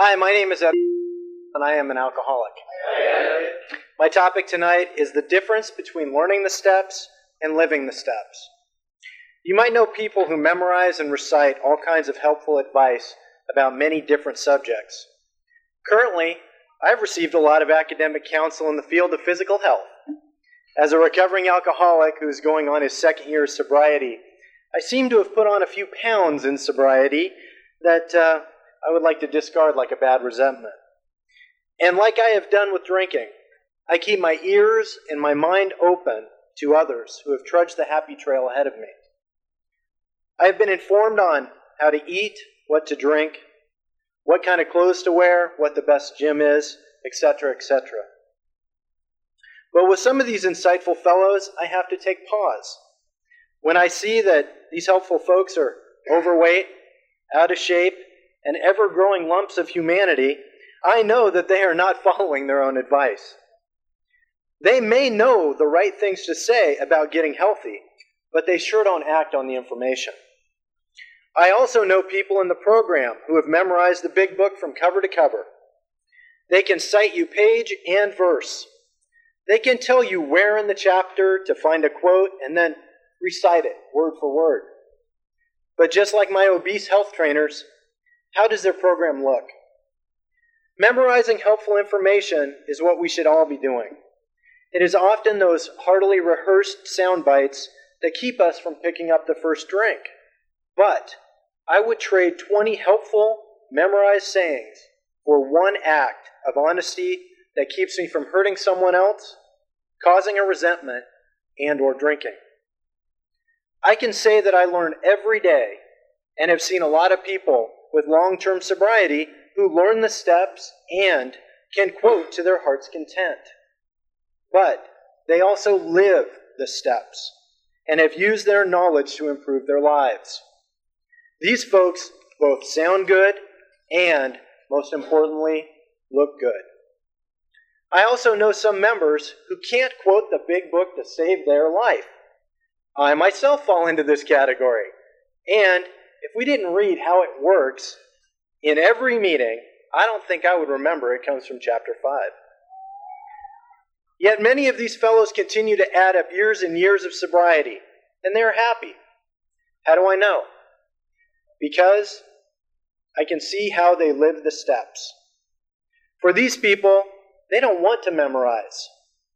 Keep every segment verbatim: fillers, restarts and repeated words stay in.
Hi, my name is Ed, and I am an alcoholic. My topic tonight is the difference between learning the steps and living the steps. You might know people who memorize and recite all kinds of helpful advice about many different subjects. Currently, I've received a lot of academic counsel in the field of physical health. As a recovering alcoholic who is going on his second year of sobriety, I seem to have put on a few pounds in sobriety that uh, I would like to discard like a bad resentment. And like I have done with drinking, I keep my ears and my mind open to others who have trudged the happy trail ahead of me. I have been informed on how to eat, what to drink, what kind of clothes to wear, what the best gym is, et cetera, et cetera. But with some of these insightful fellows, I have to take pause. When I see that these helpful folks are overweight, out of shape, and ever-growing lumps of humanity, I know that they are not following their own advice. They may know the right things to say about getting healthy, but they sure don't act on the information. I also know people in the program who have memorized the big book from cover to cover. They can cite you page and verse. They can tell you where in the chapter to find a quote and then recite it word for word. But just like my obese health trainers, how does their program look? Memorizing helpful information is what we should all be doing. It is often those hardily rehearsed sound bites that keep us from picking up the first drink. But I would trade twenty helpful, memorized sayings for one act of honesty that keeps me from hurting someone else, causing a resentment, and or drinking. I can say that I learn every day and have seen a lot of people with long-term sobriety who learn the steps and can quote to their heart's content. But they also live the steps and have used their knowledge to improve their lives. These folks both sound good and, most importantly, look good. I also know some members who can't quote the big book to save their life. I myself fall into this category. And if we didn't read how it works in every meeting, I don't think I would remember it comes from chapter five. Yet many of these fellows continue to add up years and years of sobriety, and they are happy. How do I know? Because I can see how they live the steps. For these people, they don't want to memorize.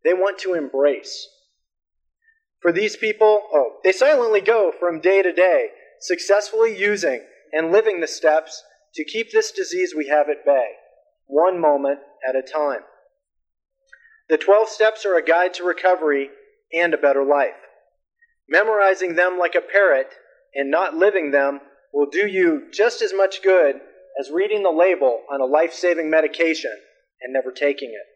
They want to embrace. For these people, oh, they silently go from day to day, successfully using and living the steps to keep this disease we have at bay, one moment at a time. The twelve steps are a guide to recovery and a better life. Memorizing them like a parrot and not living them will do you just as much good as reading the label on a life-saving medication and never taking it.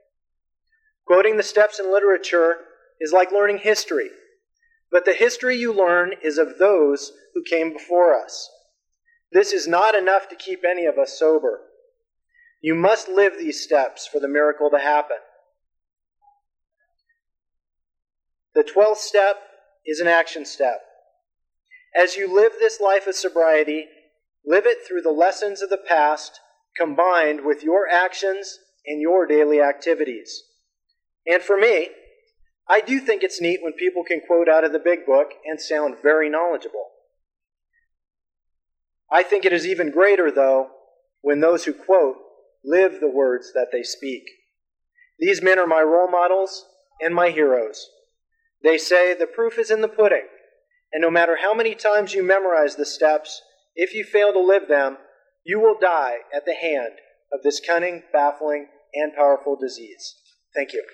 Quoting the steps in literature is like learning history, but the history you learn is of those who came before us. This is not enough to keep any of us sober. You must live these steps for the miracle to happen. The twelfth step is an action step. As you live this life of sobriety, live it through the lessons of the past combined with your actions and your daily activities. And for me, I do think it's neat when people can quote out of the big book and sound very knowledgeable. I think it is even greater, though, when those who quote live the words that they speak. These men are my role models and my heroes. They say the proof is in the pudding, and no matter how many times you memorize the steps, if you fail to live them, you will die at the hand of this cunning, baffling, and powerful disease. Thank you.